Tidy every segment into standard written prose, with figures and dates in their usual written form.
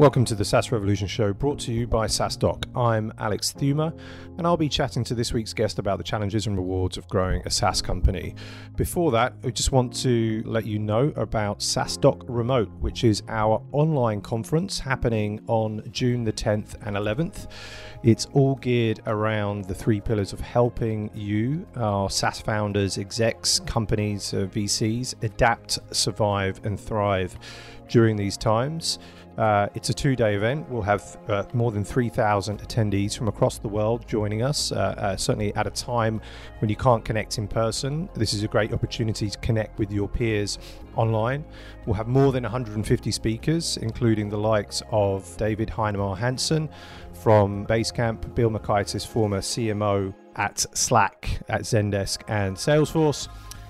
Welcome to the SaaS Revolution show, brought to you by SaaSdoc. I'm Alex Thumer, and I'll be chatting to this week's guest about the challenges and rewards of growing a SaaS company. Before that, I just want to let you know about SaaSdoc Remote, which is our online conference happening on June the 10th and 11th. It's all geared around the three pillars of helping you, our SaaS founders, execs, companies, VCs, adapt, survive, and thrive during these times. It's a two-day event. We'll have more than 3,000 attendees from across the world joining us, certainly at a time when you can't connect in person. This is a great opportunity to connect with your peers online. We'll have more than 150 speakers, including the likes of David Heinemeier Hansson from Basecamp, Bill McKitis, former CMO at Slack, at Zendesk and Salesforce,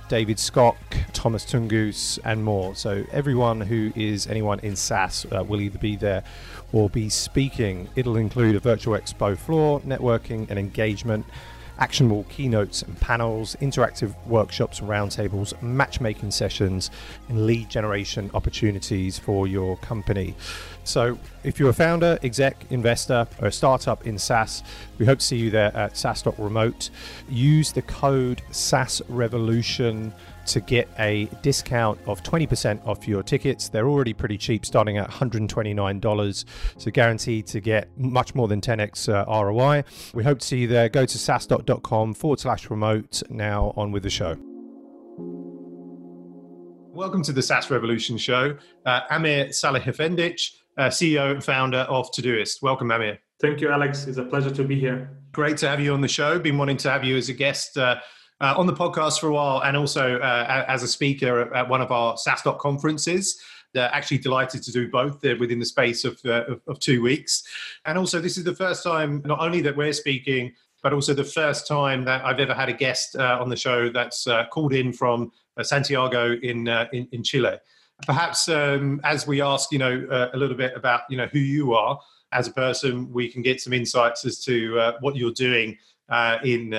David Scott, Thomas Tungus, and more. So everyone who is anyone in SaaS will either be there or be speaking. It'll include a virtual expo floor, networking and engagement, actionable keynotes and panels, interactive workshops and roundtables, matchmaking sessions, and lead generation opportunities for your company. So if you're a founder, exec, investor, or a startup in SaaS, we hope to see you there at SaaStock Remote. Use the code SaaSRevolution to get a discount of 20% off your tickets. They're already pretty cheap, starting at $129, so guaranteed to get much more than 10x ROI. We hope to see you there. Go to sasdoc.com/remote. Now on with the show. Welcome to the SaaS Revolution show. Amir Salihefendić, CEO and founder of Todoist. Welcome, Amir. Thank you, Alex. It's a pleasure to be here. Great to have you on the show. Been wanting to have you as a guest on the podcast for a while, and also as a speaker at one of our SaaSDoc conferences. They're actually delighted to do both within the space of 2 weeks. And also, this is the first time not only that we're speaking, but also the first time that I've ever had a guest on the show that's called in from Santiago in Chile. Perhaps as we ask, a little bit about, who you are as a person, we can get some insights as to what you're doing in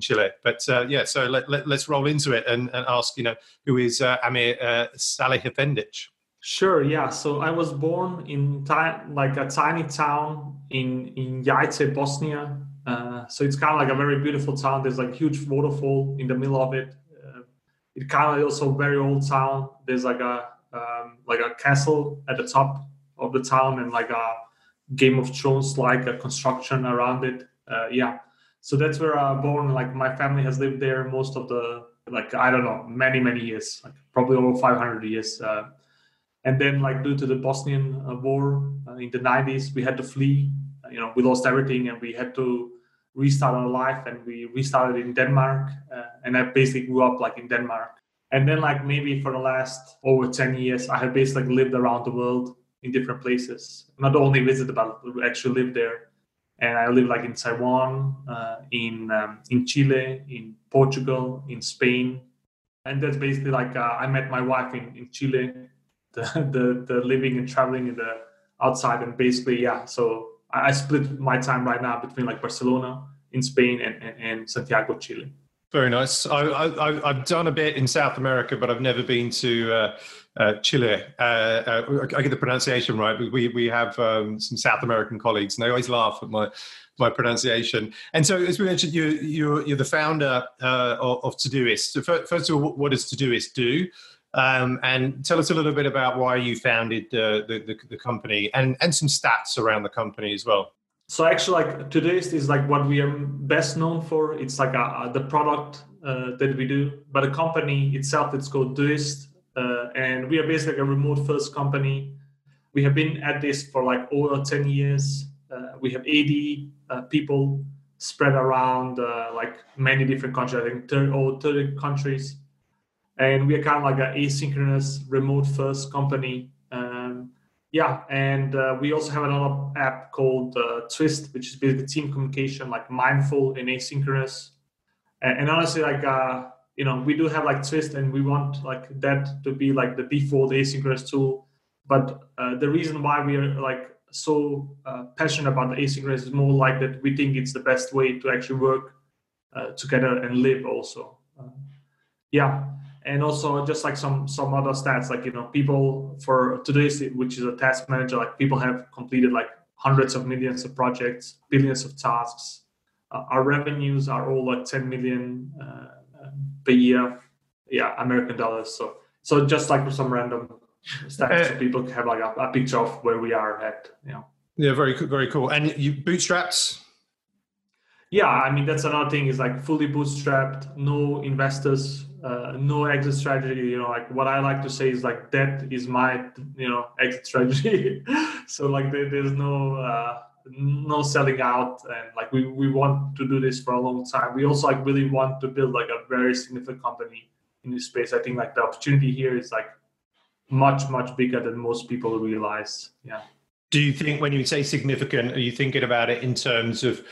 Chile. But so let's roll into it and ask, who is Amir Salihefendić? Sure, yeah. So I was born in a tiny town in Jajce, Bosnia. So it's kind of like a very beautiful town. There's like a huge waterfall in the middle of it. It kind of also very old town. There's like a castle at the top of the town and like a Game of Thrones like a construction around it. So that's where I was born. Like my family has lived there most of the, many years, probably over 500 years. And then due to the Bosnian war in the 90s, we had to flee, we lost everything and we had to restart our life, and we restarted in Denmark. And I basically grew up in Denmark. And then maybe for the last over 10 years, I have basically lived around the world in different places, not only visited, but actually lived there. And I live in Taiwan, in Chile, in Portugal, in Spain. And that's basically I met my wife in Chile, the living and traveling in the outside. And basically, so I split my time right now between Barcelona in Spain and Santiago, Chile. Very nice. I've done a bit in South America, but I've never been to Chile. I get the pronunciation right, but we have some South American colleagues, and they always laugh at my pronunciation. And so, as we mentioned, you're the founder of Todoist. So first of all, what does Todoist do? And tell us a little bit about why you founded the company, and some stats around the company as well. So actually, Todoist is what we are best known for. It's the product that we do, but the company itself, it's called Doist, and we are basically a remote-first company. We have been at this for over 10 years. We have 80 people spread around many different countries, I think 30 countries, and we are kind of an asynchronous remote-first company. And we also have another app called Twist, which is basically team communication, mindful and asynchronous. And honestly, we do have Twist, and we want that to be the default asynchronous tool. But the reason why we are so passionate about the asynchronous is more that we think it's the best way to actually work together and live also. And also just like some other stats, like, you know, people for Todoist, which is a task manager, like people have completed like hundreds of millions of projects, billions of tasks. Our revenues are all like 10 million per year. Yeah, American dollars. So just like some random stats, so people have like a picture of where we are at, you know. Yeah, very cool, very cool. And you bootstrapped? Yeah, I mean, that's another thing, is like fully bootstrapped, no investors, no exit strategy. You know, like what I like to say is like, that is my, you know, exit strategy. So like there's no selling out. And like, we want to do this for a long time. We also like really want to build like a very significant company in this space. I think like the opportunity here is like much, much bigger than most people realize. Yeah. Do you think when you say significant, are you thinking about it in terms of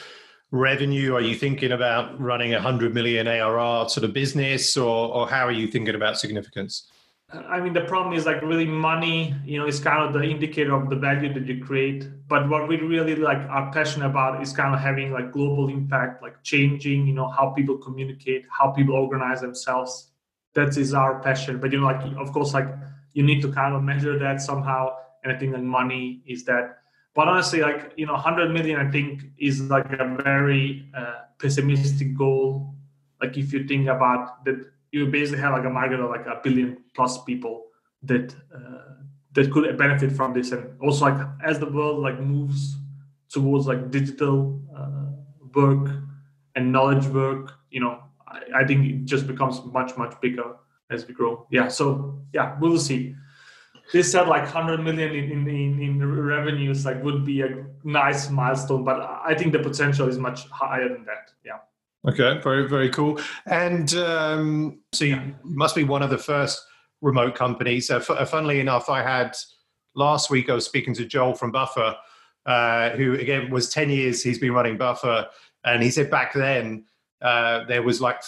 revenue? Are you thinking about running 100 million ARR sort of business, or how are you thinking about significance? I mean, the problem is like really money, you know, is kind of the indicator of the value that you create. But what we really like are passionate about is kind of having like global impact, like changing, you know, how people communicate, how people organize themselves. That is our passion. But, you know, like, of course, like you need to kind of measure that somehow. And I think that money is that. But honestly, like, you know, 100 million, I think, is like a very pessimistic goal. Like if you think about that, you basically have like a market of like 1 billion plus people that could benefit from this. And also like as the world like moves towards like digital work and knowledge work, you know, I think it just becomes much, much bigger as we grow. Yeah. So yeah, we'll see. They said like 100 million in revenues like would be a nice milestone, but I think the potential is much higher than that. Yeah. Okay. Very, very cool. And so you must be one of the first remote companies. Funnily enough, last week I was speaking to Joel from Buffer, who again was 10 years he's been running Buffer. And he said back then there was like,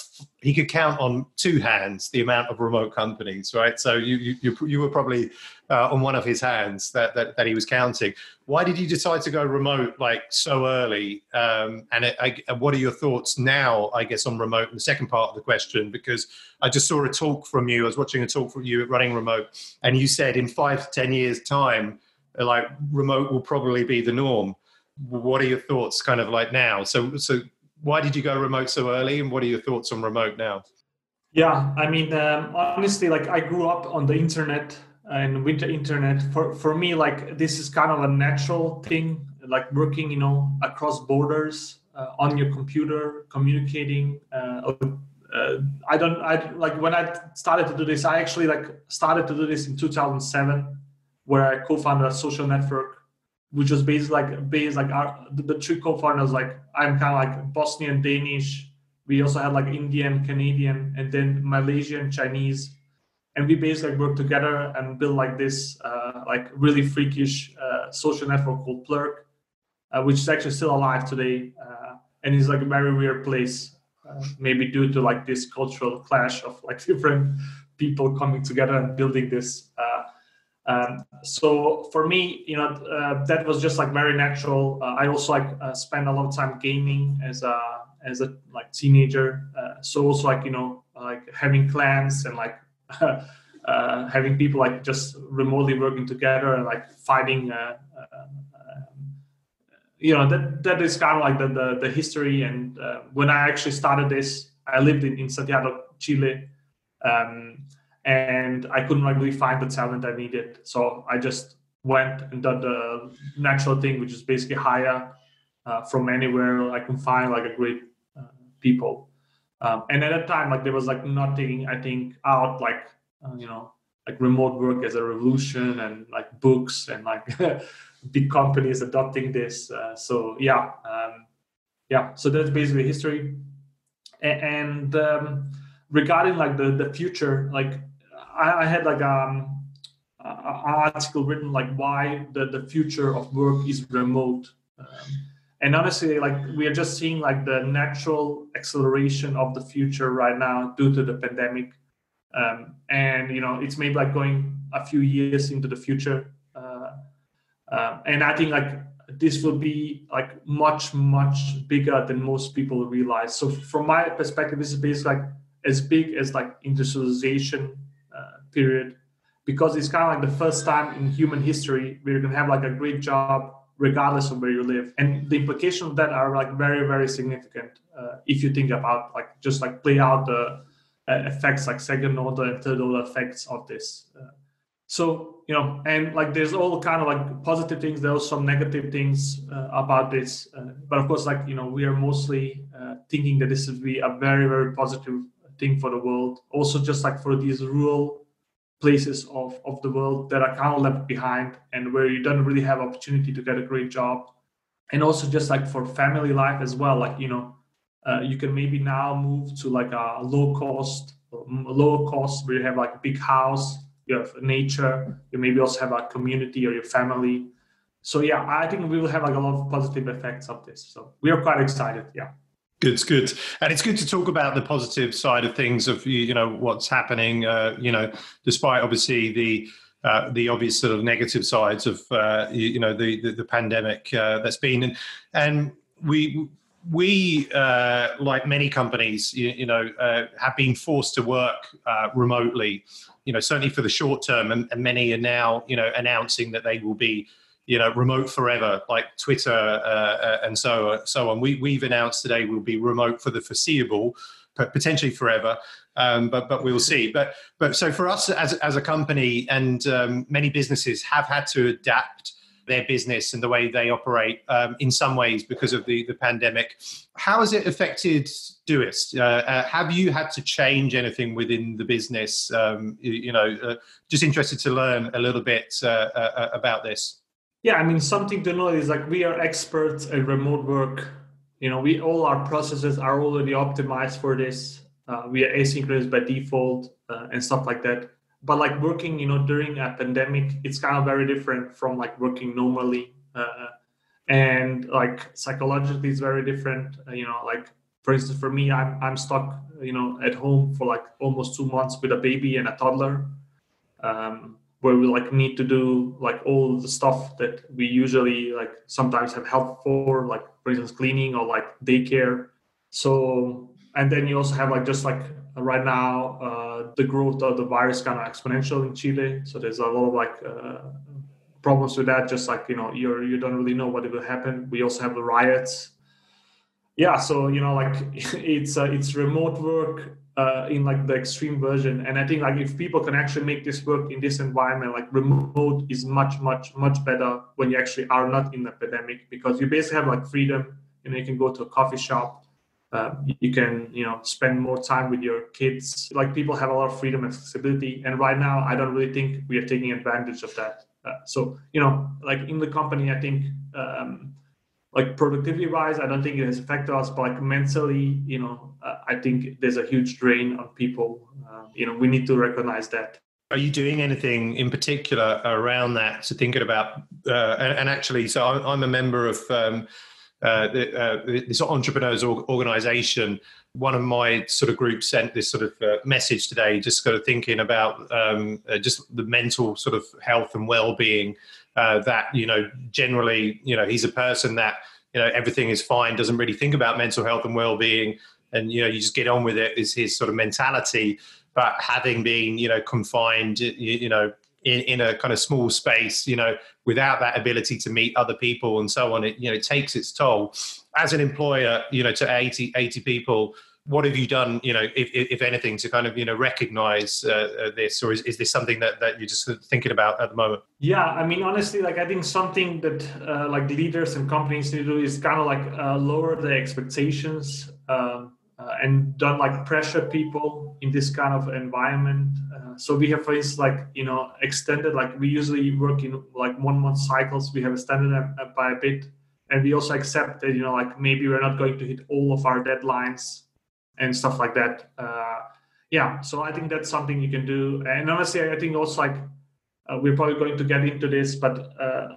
he could count on two hands the amount of remote companies, right? So you were probably on one of his hands that he was counting. Why did you decide to go remote like so early? And what are your thoughts now, I guess, on remote? And the second part of the question, because I just saw a talk from you. I was watching a talk from you at Running Remote, and you said in 5 to 10 years time, like remote will probably be the norm. What are your thoughts kind of like now? So why did you go remote so early, and what are your thoughts on remote now? Yeah, I mean, honestly, like I grew up on the internet and with the internet. For me, like this is kind of a natural thing, like working, you know, across borders on your computer, communicating. When I started to do this, I actually like started to do this in 2007, where I co-founded a social network, which was based like the three co-founders, like I'm kind of like Bosnian, Danish. We also had like Indian, Canadian, and then Malaysian, Chinese. And we basically worked together and built like this like really freakish social network called Plurk, which is actually still alive today. And it's like a very weird place, maybe due to like this cultural clash of like different people coming together and building this. So for me, you know, that was just like very natural. I also like spent a lot of time gaming as a like teenager. So also like, you know, like having clans and like having people like just remotely working together and like fighting, you know, that is kind of like the history. And when I actually started this, I lived in Santiago, Chile. And I couldn't really find the talent I needed. So I just went and did the natural thing, which is basically hire from anywhere. I can find like a great people. And at that time, like there was like nothing, I think, out like, you know, like remote work as a revolution and like books and like big companies adopting this. So that's basically history. And regarding like the future, like, I had like an article written like why the future of work is remote, and honestly, like we are just seeing like the natural acceleration of the future right now due to the pandemic, and you know it's maybe like going a few years into the future, and I think like this will be like much, much bigger than most people realize. So from my perspective, this is basically like as big as like industrialization period, because it's kind of like the first time in human history where you can have like a great job regardless of where you live. And the implications of that are like very, very significant if you think about like just like play out the effects, like second order and third order effects of this. So, you know, and like there's all kind of like positive things, there are some negative things about this. But of course, like, you know, we are mostly thinking that this would be a very, very positive thing for the world. Also just like for these rural places of the world that are kind of left behind and where you don't really have opportunity to get a great job. And also just like for family life as well, like, you know, you can maybe now move to like a lower cost where you have like a big house, you have nature, you maybe also have a community or your family. So yeah, I think we will have like a lot of positive effects of this. So we are quite excited, yeah. Good. And it's good to talk about the positive side of things of, you know, what's happening, you know, despite obviously the obvious sort of negative sides of, you know, the pandemic that's been. And we like many companies, you know, have been forced to work remotely, you know, certainly for the short term. And many are now, you know, announcing that they will be, you know, remote forever, like Twitter and so on. We've announced today we'll be remote for the foreseeable, potentially forever, but we'll see. But so for us as a company, and many businesses have had to adapt their business and the way they operate in some ways because of the pandemic. How has it affected Doist? Have you had to change anything within the business? Just interested to learn a little bit about this. Yeah, I mean, something to know is like we are experts at remote work. You know, all our processes are already optimized for this. We are asynchronous by default and stuff like that. But like working, you know, during a pandemic, it's kind of very different from like working normally. And like psychologically, it's very different. You know, like for instance, for me, I'm stuck, you know, at home for like almost 2 months with a baby and a toddler. Where we like need to do like all the stuff that we usually like sometimes have help for instance, cleaning or like daycare. So, and then you also have like just like right now the growth of the virus kind of exponential in Chile. So there's a lot of like problems with that. Just like, you know, you don't really know what will happen. We also have the riots. Yeah. So, you know, like it's remote work in like the extreme version. And I think like if people can actually make this work in this environment, like remote is much, much, much better when you actually are not in the pandemic, because you basically have like freedom. You know, you can go to a coffee shop. You can, you know, spend more time with your kids. Like people have a lot of freedom and flexibility. And right now, I don't really think we are taking advantage of that. So, you know, like in the company, I think like productivity wise, I don't think it has affected us, but like mentally, you know, I think there's a huge drain on people. You know, we need to recognize that. Are you doing anything in particular around that? So thinking about, and actually, so I'm a member of this entrepreneurs organization. One of my sort of groups sent this sort of message today, just sort of thinking about just the mental sort of health and well-being. That, you know, generally, you know, he's a person that, you know, everything is fine, doesn't really think about mental health and well-being, and, you know, you just get on with it is his sort of mentality. But having been, you know, confined, you know, in a kind of small space, you know, without that ability to meet other people and so on, it, you know, it takes its toll. As an employer, you know, to 80 people, what have you done, you know, if anything, to kind of, you know, recognize this, or is this something that you're just thinking about at the moment? Yeah, I mean, honestly, like I think something that like leaders and companies need to do is kind of like lower the expectations and don't like pressure people in this kind of environment. So we have, for instance, like, you know, extended, like we usually work in like 1 month cycles. We have extended them by a bit. And we also accept that, you know, like maybe we're not going to hit all of our deadlines and stuff like that. Yeah, so I think that's something you can do. And honestly, I think also like we're probably going to get into this, but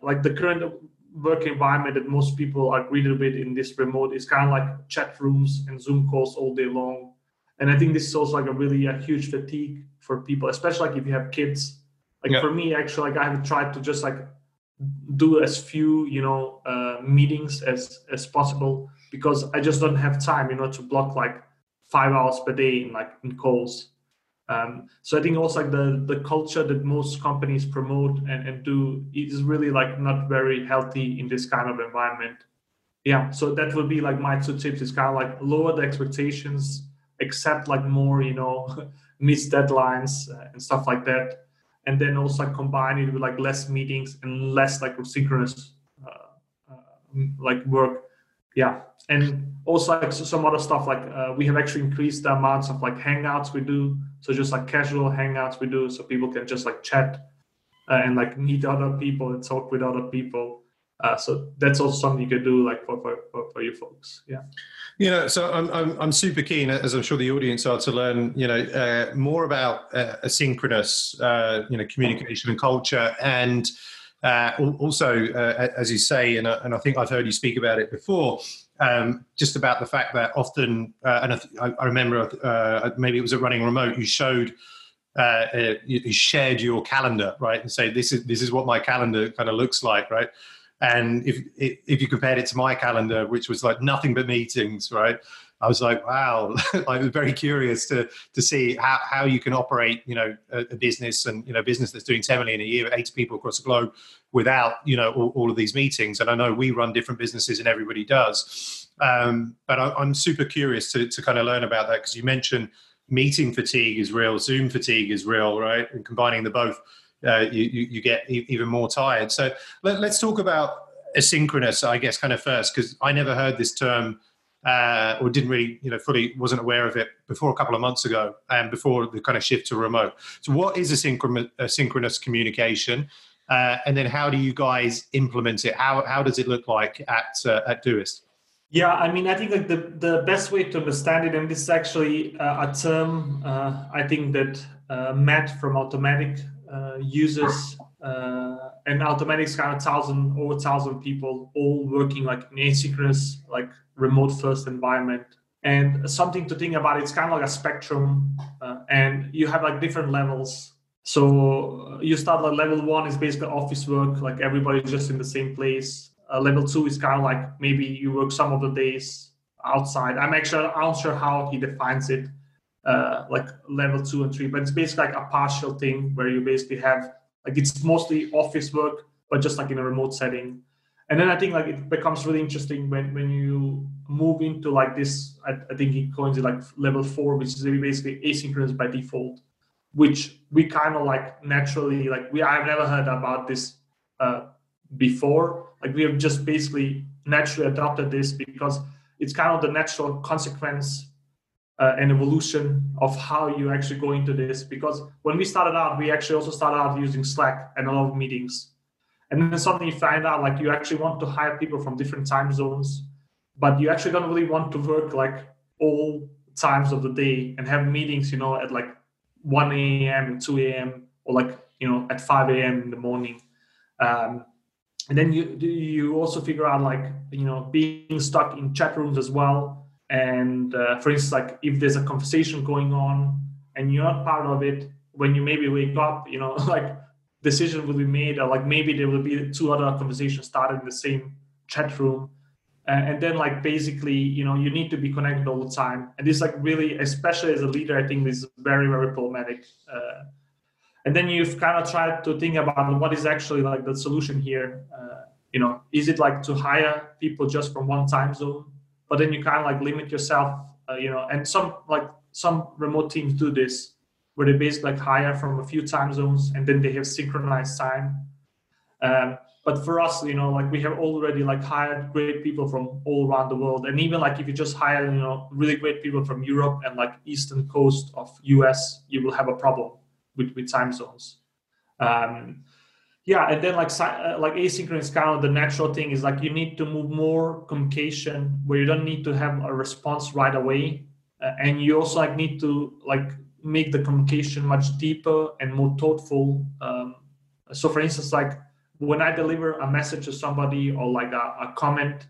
like the current work environment that most people are greeted with in this remote is kind of like chat rooms and Zoom calls all day long. And I think this is also like a huge fatigue for people, especially like if you have kids. Like yeah. For me, actually, like I have tried to just like do as few, you know, meetings as possible, because I just don't have time, you know, to block like 5 hours per day in calls. So I think also the culture that most companies promote and do is really not very healthy in this kind of environment. Yeah, so that would be my two tips is lower the expectations, accept more, missed deadlines and stuff like that. And then also combine it with less meetings and less synchronous work. Yeah. And also some other stuff we have actually increased the amounts of hangouts we do. So just casual hangouts we do so people can just chat and meet other people and talk with other people. So that's also something you could do for you folks. Yeah. So I'm super keen, as I'm sure the audience are, to learn more about asynchronous communication and culture, and also as you say, and I think I've heard you speak about it before. Just about the fact that often, and I remember maybe it was at Running Remote, you showed, you shared your calendar, right, and say this is what my calendar kind of looks like, right? And if you compared it to my calendar, which was nothing but meetings, right? I was wow, I was very curious to see how you can operate, a business and, a business that's doing 10 million a year, 80 people across the globe without, all of these meetings. And I know we run different businesses and everybody does. But I'm super curious to kind of learn about that, because you mentioned meeting fatigue is real, Zoom fatigue is real, right? And combining the both, you get even more tired. So let's talk about asynchronous, I guess, kind of first, because I never heard this term or didn't really, fully wasn't aware of it before a couple of months ago and before the kind of shift to remote. So what is asynchronous communication? And then how do you guys implement it? How does it look like at Doist? Yeah, I mean, I think the best way to understand it, and this is actually a term I think that Matt from Automatic uses, and Automatic's kind of over 1,000 people all working in asynchronous, remote first environment. And something to think about, it's kind of a spectrum, and you have different levels. So you start level one is basically office work, everybody's just in the same place. Level two is kind of maybe you work some of the days outside. I'm actually unsure how he defines it, level 2 and 3, but it's basically a partial thing where you basically have it's mostly office work, but just in a remote setting. And then I think it becomes really interesting when you move into this, I think it coins it level 4, which is basically asynchronous by default, which we kind of naturally, I've never heard about this before. We have just basically naturally adopted this because it's kind of the natural consequence and evolution of how you actually go into this. Because when we started out, we actually also started out using Slack and a lot of meetings. And then suddenly you find out you actually want to hire people from different time zones, but you actually don't really want to work all times of the day and have meetings, at 1 a.m. and 2 a.m. or at 5 a.m. in the morning. And then you also figure out being stuck in chat rooms as well. And for instance, if there's a conversation going on and you're not part of it, when you maybe wake up, decision will be made, or maybe there will be 2 other conversations started in the same chat room, and then basically you need to be connected all the time, and this really, especially as a leader, I think this is very, very problematic. And then you've kind of tried to think about what is actually the solution here. Is it to hire people just from one time zone? But then you kind of limit yourself, and some remote teams do this, where they basically hire from a few time zones and then they have synchronized time. But for us, we have already hired great people from all around the world. And even if you just hire, really great people from Europe and eastern coast of US, you will have a problem with time zones. Yeah. And then asynchronous, kind of the natural thing is you need to move more communication where you don't need to have a response right away. And you also need to make the communication much deeper and more thoughtful. So for instance, when I deliver a message to somebody or a comment,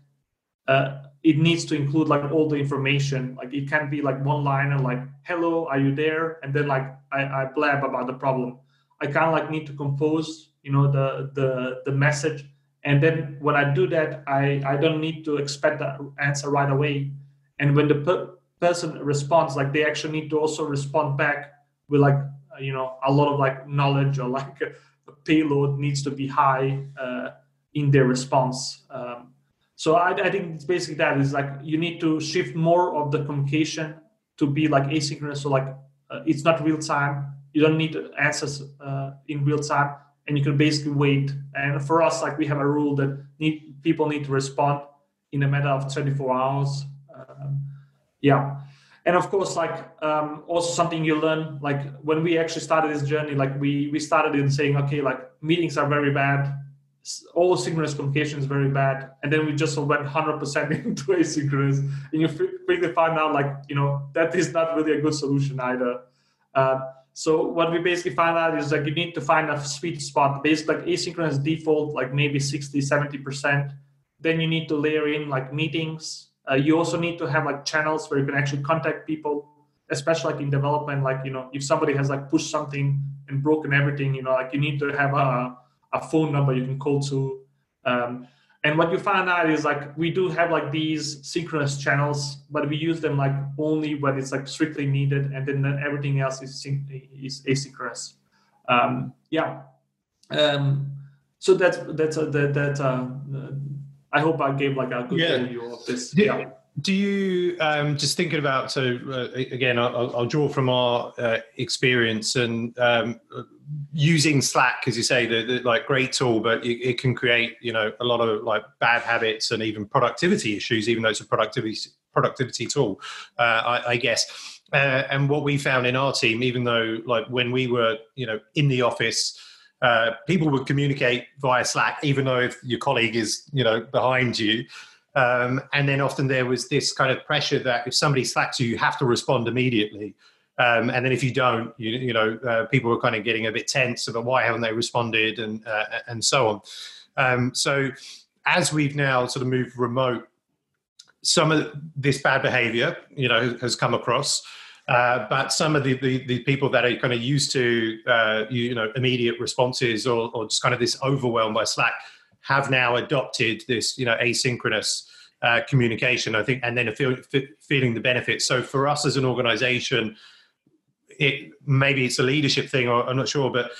it needs to include all the information. It can be one liner, hello, are you there? And then I blab about the problem. I kind of need to compose, the message. And then when I do that, I don't need to expect the answer right away. And when the person responds, like they actually need to also respond back with like, you know, a lot of like knowledge or like a payload needs to be high in their response. So I think it's basically that is like, you need to shift more of the communication to be like asynchronous. So like, it's not real time. You don't need answers in real time, and you can basically wait. And for us, like we have a rule that people need to respond in a matter of 24 hours. Yeah. And of course, like also something you learn, like when we actually started this journey, like we started in saying, okay, like meetings are very bad. All synchronous communication is very bad. And then we just went 100% into asynchronous. And you quickly find out, like, you know, that is not really a good solution either. So what we basically find out is like you need to find a sweet spot, basically like asynchronous default, like maybe 60, 70%. Then you need to layer in like meetings. You also need to have like channels where you can actually contact people, especially like in development, like, you know, if somebody has like pushed something and broken everything, you know, like you need to have a phone number you can call to. And what you find out is like, we do have like these synchronous channels, but we use them like only when it's like strictly needed. And then everything else is asynchronous. Yeah. So I hope I gave like a good overview of this. Do you, just thinking about, so again, I'll draw from our experience and using Slack, as you say, the like great tool, but it can create, you know, a lot of like bad habits and even productivity issues, even though it's a productivity tool, I guess. And what we found in our team, even though like when we were, you know, in the office, people would communicate via Slack, even though if your colleague is, you know, behind you. And then often there was this kind of pressure that if somebody Slacks you, you have to respond immediately. And then if you don't, you know, people were kind of getting a bit tense about why haven't they responded and so on. So as we've now sort of moved remote, some of this bad behavior, you know, has come across. But some of the people that are kind of used to, you know, immediate responses or just kind of this overwhelm by Slack have now adopted this, you know, asynchronous communication, I think, and then feeling the benefits. So for us as an organization, maybe it's a leadership thing, or I'm not sure, but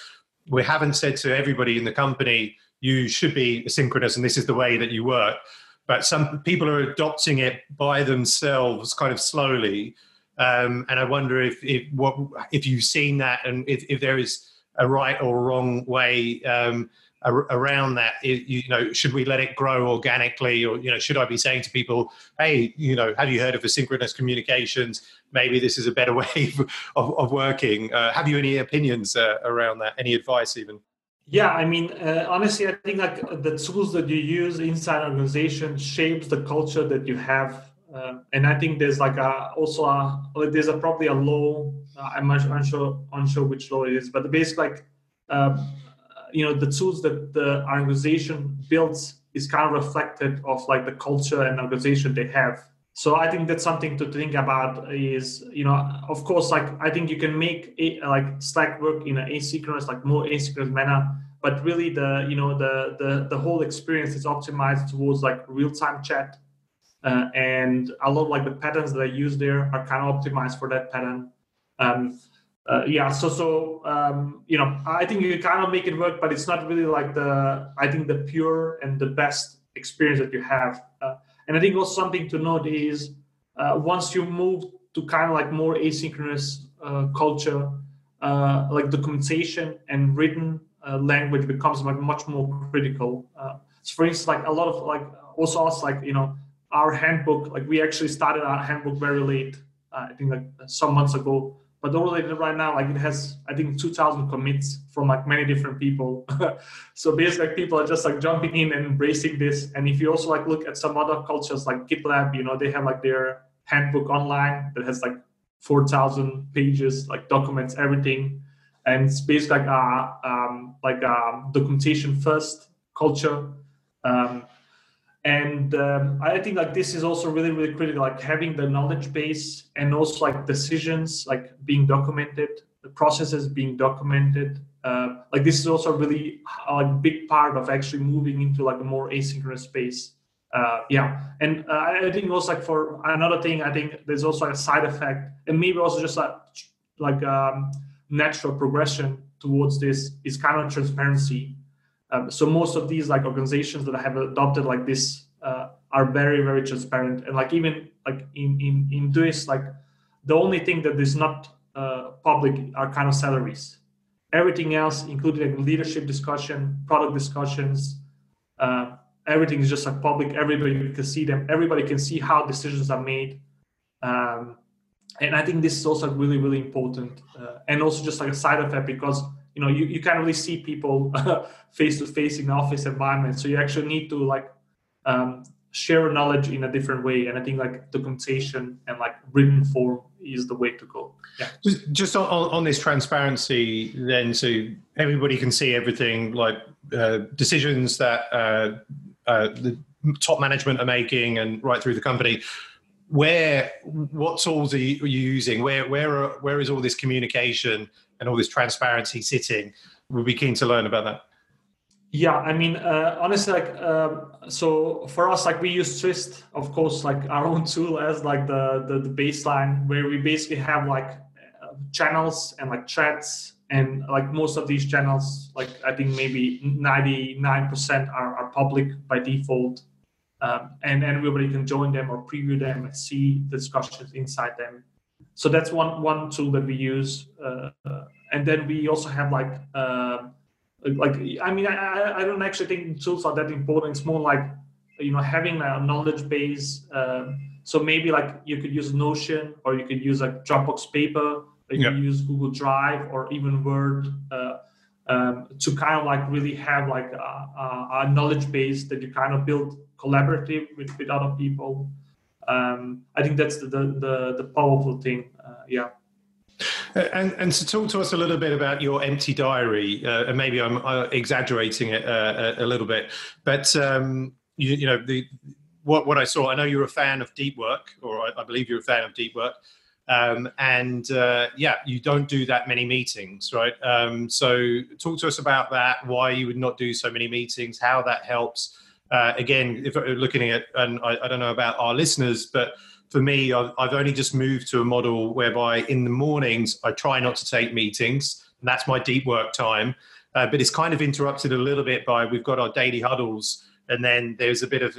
we haven't said to everybody in the company, you should be asynchronous and this is the way that you work. But some people are adopting it by themselves kind of slowly. And I wonder if you've seen that and if there is a right or wrong way around that, you know, should we let it grow organically, or, you know, should I be saying to people, hey, you know, have you heard of asynchronous communications? Maybe this is a better way of working. Have you any opinions around that? Any advice even? Yeah, I mean, honestly, I think like the tools that you use inside an organization shapes the culture that you have. And I think there's like there's probably a law. I'm unsure which law it is, but basically like, you know, the tools that the organization builds is kind of reflected of like the culture and organization they have. So I think that's something to think about is, you know, of course, like I think you can make it like Slack work in an asynchronous, like more asynchronous manner, but really the, you know, the whole experience is optimized towards like real-time chat. And a lot of like the patterns that I use there are kind of optimized for that pattern. You know, I think you kind of make it work, but it's not really like the pure and the best experience that you have. And I think also something to note is once you move to kind of like more asynchronous culture, like documentation and written language becomes like much more critical. So for instance, like a lot of like also us, like, you know, our handbook, like we actually started our handbook very late, I think like some months ago. But overall, right now, like it has, I think, 2,000 commits from like many different people. So basically, like, people are just like jumping in and embracing this. And if you also like look at some other cultures like GitLab, you know, they have like their handbook online that has like 4,000 pages, like documents everything, and it's basically like a documentation first culture. I think like this is also really, really critical, like having the knowledge base and also like decisions, like being documented, the processes being documented. This is also really a big part of actually moving into like a more asynchronous space. And I think also like for another thing, I think there's also a side effect, and maybe also just natural progression towards this is kind of transparency. So most of these like organizations that have adopted like this are very, very transparent. And like even like in Doist, like the only thing that is not public are kind of salaries. Everything else, including like leadership discussion, product discussions, everything is just like public. Everybody can see them. Everybody can see how decisions are made. And I think this is also really, really important. And also just like a side effect, because you can't really see people face to face in office environment. So you actually need to share knowledge in a different way. And I think like documentation and like written form is the way to go. Yeah. Just on this transparency then, so everybody can see everything, like decisions that the top management are making and right through the company. What tools are you using? Where is all this communication and all this transparency sitting? We'll be keen to learn about that. Yeah, I mean, honestly, so for us, we use Twist, of course, our own tool as the baseline, where we basically have channels and chats, and most of these channels, I think maybe 99% are public by default. And everybody can join them or preview them and see discussions inside them. So that's one tool that we use. And then we also have I don't actually think tools are that important. It's more having a knowledge base. So maybe you could use Notion, or you could use Dropbox Paper, or you could use Google Drive or even Word, to kind of really have a knowledge base that you kind of build collaborative with other people. I think that's the powerful thing. And so talk to us a little bit about your empty diary, and maybe I'm exaggerating it a little bit, but what I saw, I know you're a fan of deep work, or I believe you're a fan of deep work, you don't do that many meetings, right? So talk to us about that, why you would not do so many meetings, how that helps. Again, if looking at, and I don't know about our listeners, but for me, I've only just moved to a model whereby in the mornings I try not to take meetings, and that's my deep work time. But it's kind of interrupted a little bit by, we've got our daily huddles, and then there's a bit of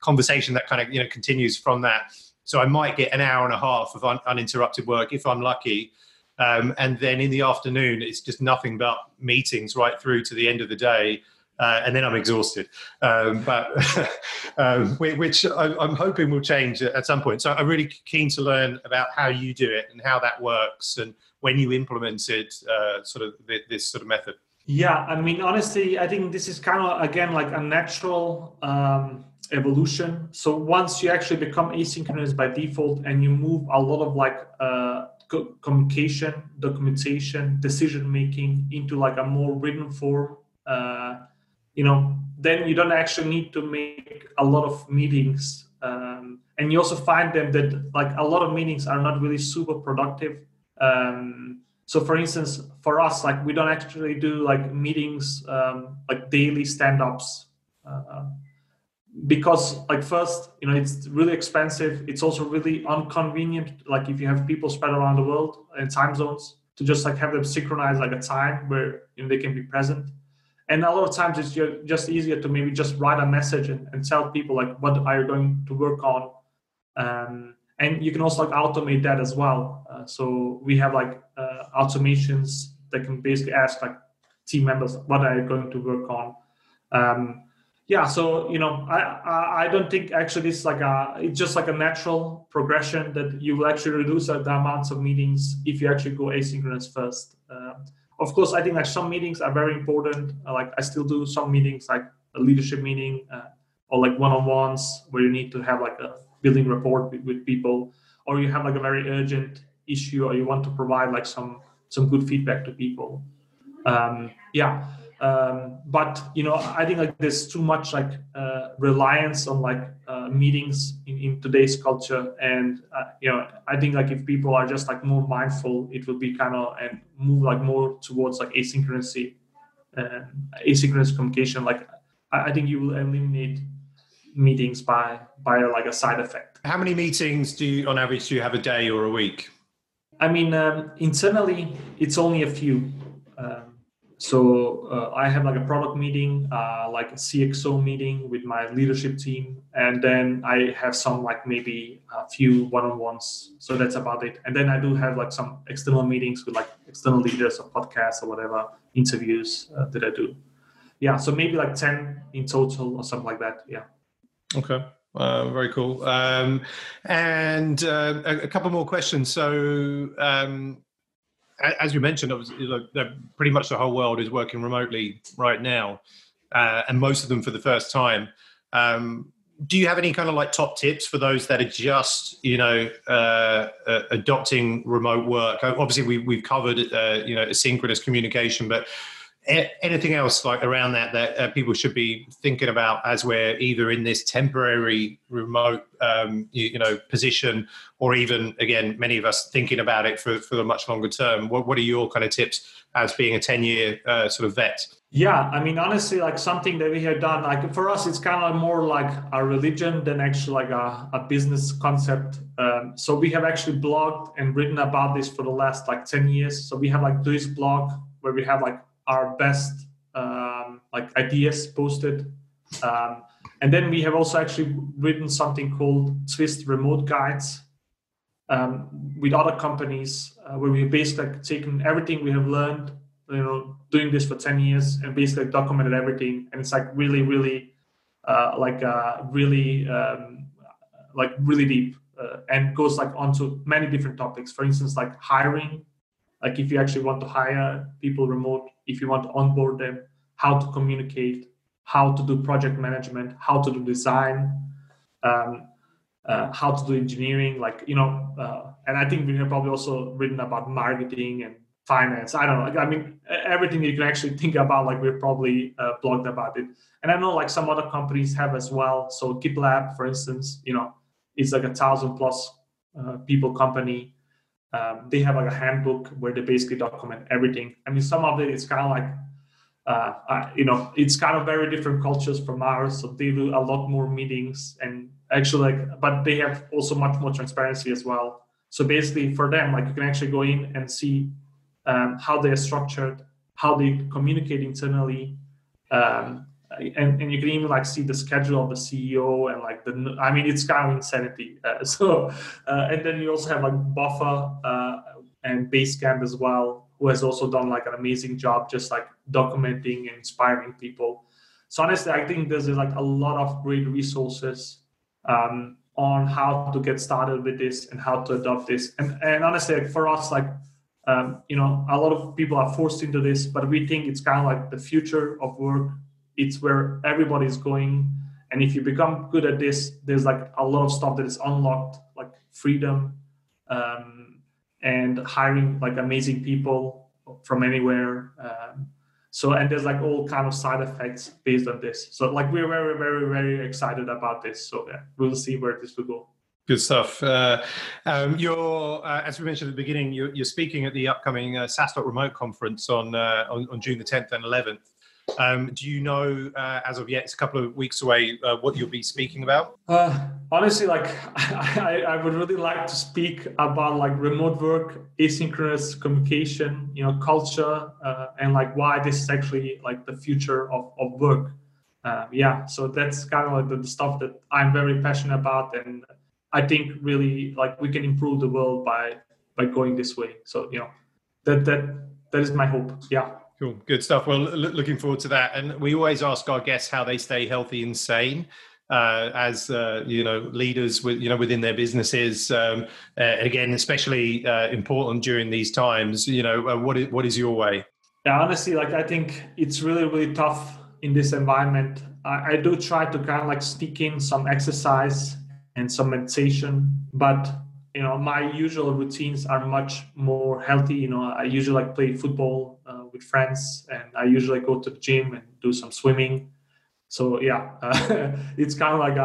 conversation that kind of continues from that. So I might get an hour and a half of uninterrupted work if I'm lucky, and then in the afternoon it's just nothing but meetings right through to the end of the day. And then I'm exhausted, which I'm hoping will change at some point. So I'm really keen to learn about how you do it and how that works, and when you implemented this sort of method. Yeah, I mean, honestly, I think this is kind of, again, a natural evolution. So once you actually become asynchronous by default, and you move a lot of communication, documentation, decision-making into a more written form, then you don't actually need to make a lot of meetings. And you also find them that a lot of meetings are not really super productive. So for instance, for us, we don't actually do meetings, daily stand-ups, because first, it's really expensive. It's also really inconvenient. If you have people spread around the world in time zones, to just have them synchronize a time where they can be present. And a lot of times it's just easier to maybe just write a message and tell people what are you going to work on. And you can also automate that as well. So we have automations that can basically ask team members, what are you going to work on? So, I don't think actually this it's just a natural progression that you will actually reduce the amounts of meetings if you actually go asynchronous first. Of course, I think some meetings are very important. I still do some meetings, a leadership meeting, or one-on-ones where you need to have a building rapport with people, or you have a very urgent issue, or you want to provide some good feedback to people. But I think there's too much reliance on meetings in today's culture, and I think if people are just more mindful, it will be kind of and move more towards asynchronous communication. I think you will eliminate meetings by like a side effect. How many meetings do you, on average, do you have a day or a week? I mean, internally, it's only a few. So I have like a product meeting, like a CXO meeting with my leadership team. And then I have some like maybe a few one-on-ones. So that's about it. And then I do have like some external meetings with like external leaders or podcasts or whatever, interviews that I do. Yeah, so maybe like 10 in total or something like that. Yeah. Okay. Very cool. And a couple more questions. So as you mentioned, obviously, pretty much the whole world is working remotely right now, and most of them for the first time. Do you have any kind of like top tips for those that are just, adopting remote work? Obviously, we've covered, asynchronous communication, but anything else like around that people should be thinking about as we're either in this temporary remote, position, or even, again, many of us thinking about it for the much longer term? What are your kind of tips as being a 10-year sort of vet? Yeah, I mean, honestly, like something that we have done, like for us, it's kind of more like a religion than actually like a business concept. So we have actually blogged and written about this for the last like 10 years. So we have like this blog where we have like our best like ideas posted, and then we have also actually written something called Twist remote guides with other companies, where we basically like taken everything we have learned, doing this for 10 years, and basically documented everything. And it's like really deep, and goes like onto many different topics. For instance, like hiring, like if you actually want to hire people remote, if you want to onboard them, how to communicate, how to do project management, how to do design, how to do engineering, and I think we have probably also written about marketing and finance. I don't know. I mean, everything you can actually think about, like we're probably blogged about it. And I know like some other companies have as well. So GitLab, for instance, it's like 1,000+ people company. They have like a handbook where they basically document everything. I mean, some of it is kind of like, it's kind of very different cultures from ours. So they do a lot more meetings and actually but they have also much more transparency as well. So basically for them, like you can actually go in and see how they are structured, how they communicate internally. And you can even like see the schedule of the CEO and like it's kind of insanity. And then you also have like Buffer and Basecamp as well, who has also done like an amazing job just like documenting and inspiring people. So honestly, I think there's like a lot of great resources on how to get started with this and how to adopt this. And honestly, like for us, like a lot of people are forced into this, but we think it's kind of like the future of work. It's where everybody's going. And if you become good at this, there's like a lot of stuff that is unlocked, like freedom and hiring like amazing people from anywhere. And there's like all kind of side effects based on this. So like we're very, very, very excited about this. So yeah, we'll see where this will go. Good stuff. You're, as we mentioned at the beginning, you're speaking at the upcoming SaaSDoc Remote Conference on June the 10th and 11th. Do you know, as of yet, it's a couple of weeks away, what you'll be speaking about? Honestly, like I would really like to speak about like remote work, asynchronous communication, culture, and like why this is actually like the future of work. So that's kind of like the stuff that I'm very passionate about. And I think really like we can improve the world by going this way. So, that is my hope. Yeah. Cool. Good stuff. Well, looking forward to that. And we always ask our guests how they stay healthy and sane as leaders with, within their businesses. Again, especially important during these times, what is your way? Yeah, honestly, like I think it's really, really tough in this environment. I do try to kind of like sneak in some exercise and some meditation, but my usual routines are much more healthy. I usually like play football with friends, and I usually go to the gym and do some swimming. So yeah, it's kind of like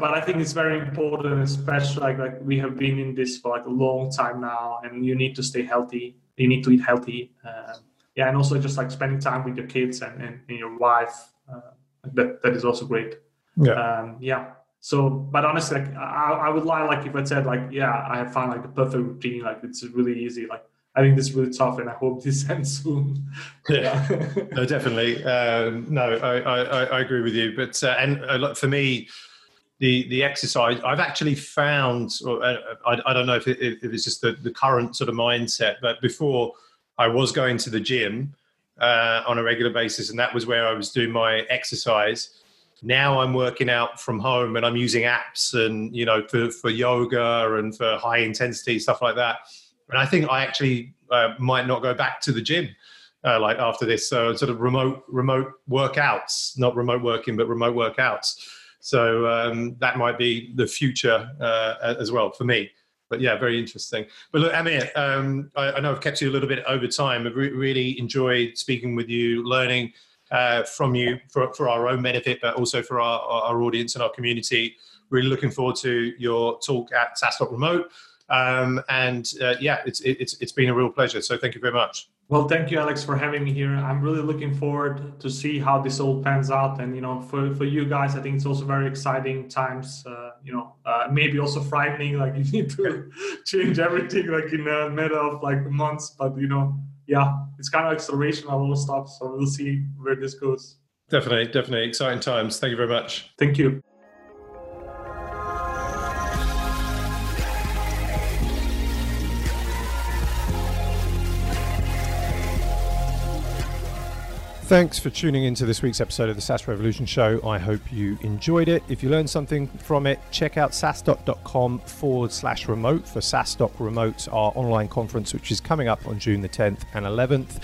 but I think it's very important, especially like we have been in this for like a long time now, and you need to stay healthy. You need to eat healthy. And also just like spending time with your kids and your wife. That is also great. Yeah. Yeah. So, but honestly, like, I would lie, like, if I said, like, yeah, I have found, like, the perfect routine, like, it's really easy. Like, I think this is really tough, and I hope this ends soon. Yeah, no, definitely. No, I agree with you. But and for me, the exercise, I've actually found, or I don't know if it's just the current sort of mindset, but before I was going to the gym on a regular basis, and that was where I was doing my exercise. Now I'm working out from home, and I'm using apps, and, you know, for yoga and for high intensity stuff like that. And I think I actually might not go back to the gym like after this. So sort of remote workouts, not remote working, but remote workouts. So that might be the future as well for me. But yeah, very interesting. But look, Amir, I know I've kept you a little bit over time. I've really enjoyed speaking with you, learning from you for our own benefit, but also for our audience and our community. Really looking forward to your talk at SaaSDoc Remote. Yeah, it's been a real pleasure. So thank you very much. Well, thank you, Alex, for having me here. I'm really looking forward to see how this all pans out. And, you know, for you guys, I think it's also very exciting times, maybe also frightening, like you need to change everything like in the middle of like months, but, you know, yeah, it's kind of acceleration of all stuff. So we'll see where this goes. Definitely. Exciting times. Thank you very much. Thank you. Thanks for tuning into this week's episode of the SaaS Revolution Show. I hope you enjoyed it. If you learned something from it, check out SaaSdoc.com/remote for SaaSdoc Remote, our online conference, which is coming up on June the 10th and 11th.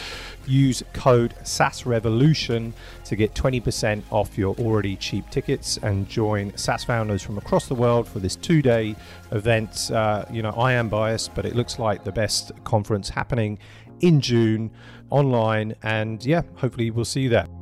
Use code SaaSRevolution to get 20% off your already cheap tickets and join SaaS founders from across the world for this two-day event. You know, I am biased, but it looks like the best conference happening in June online. And yeah, hopefully we'll see you there.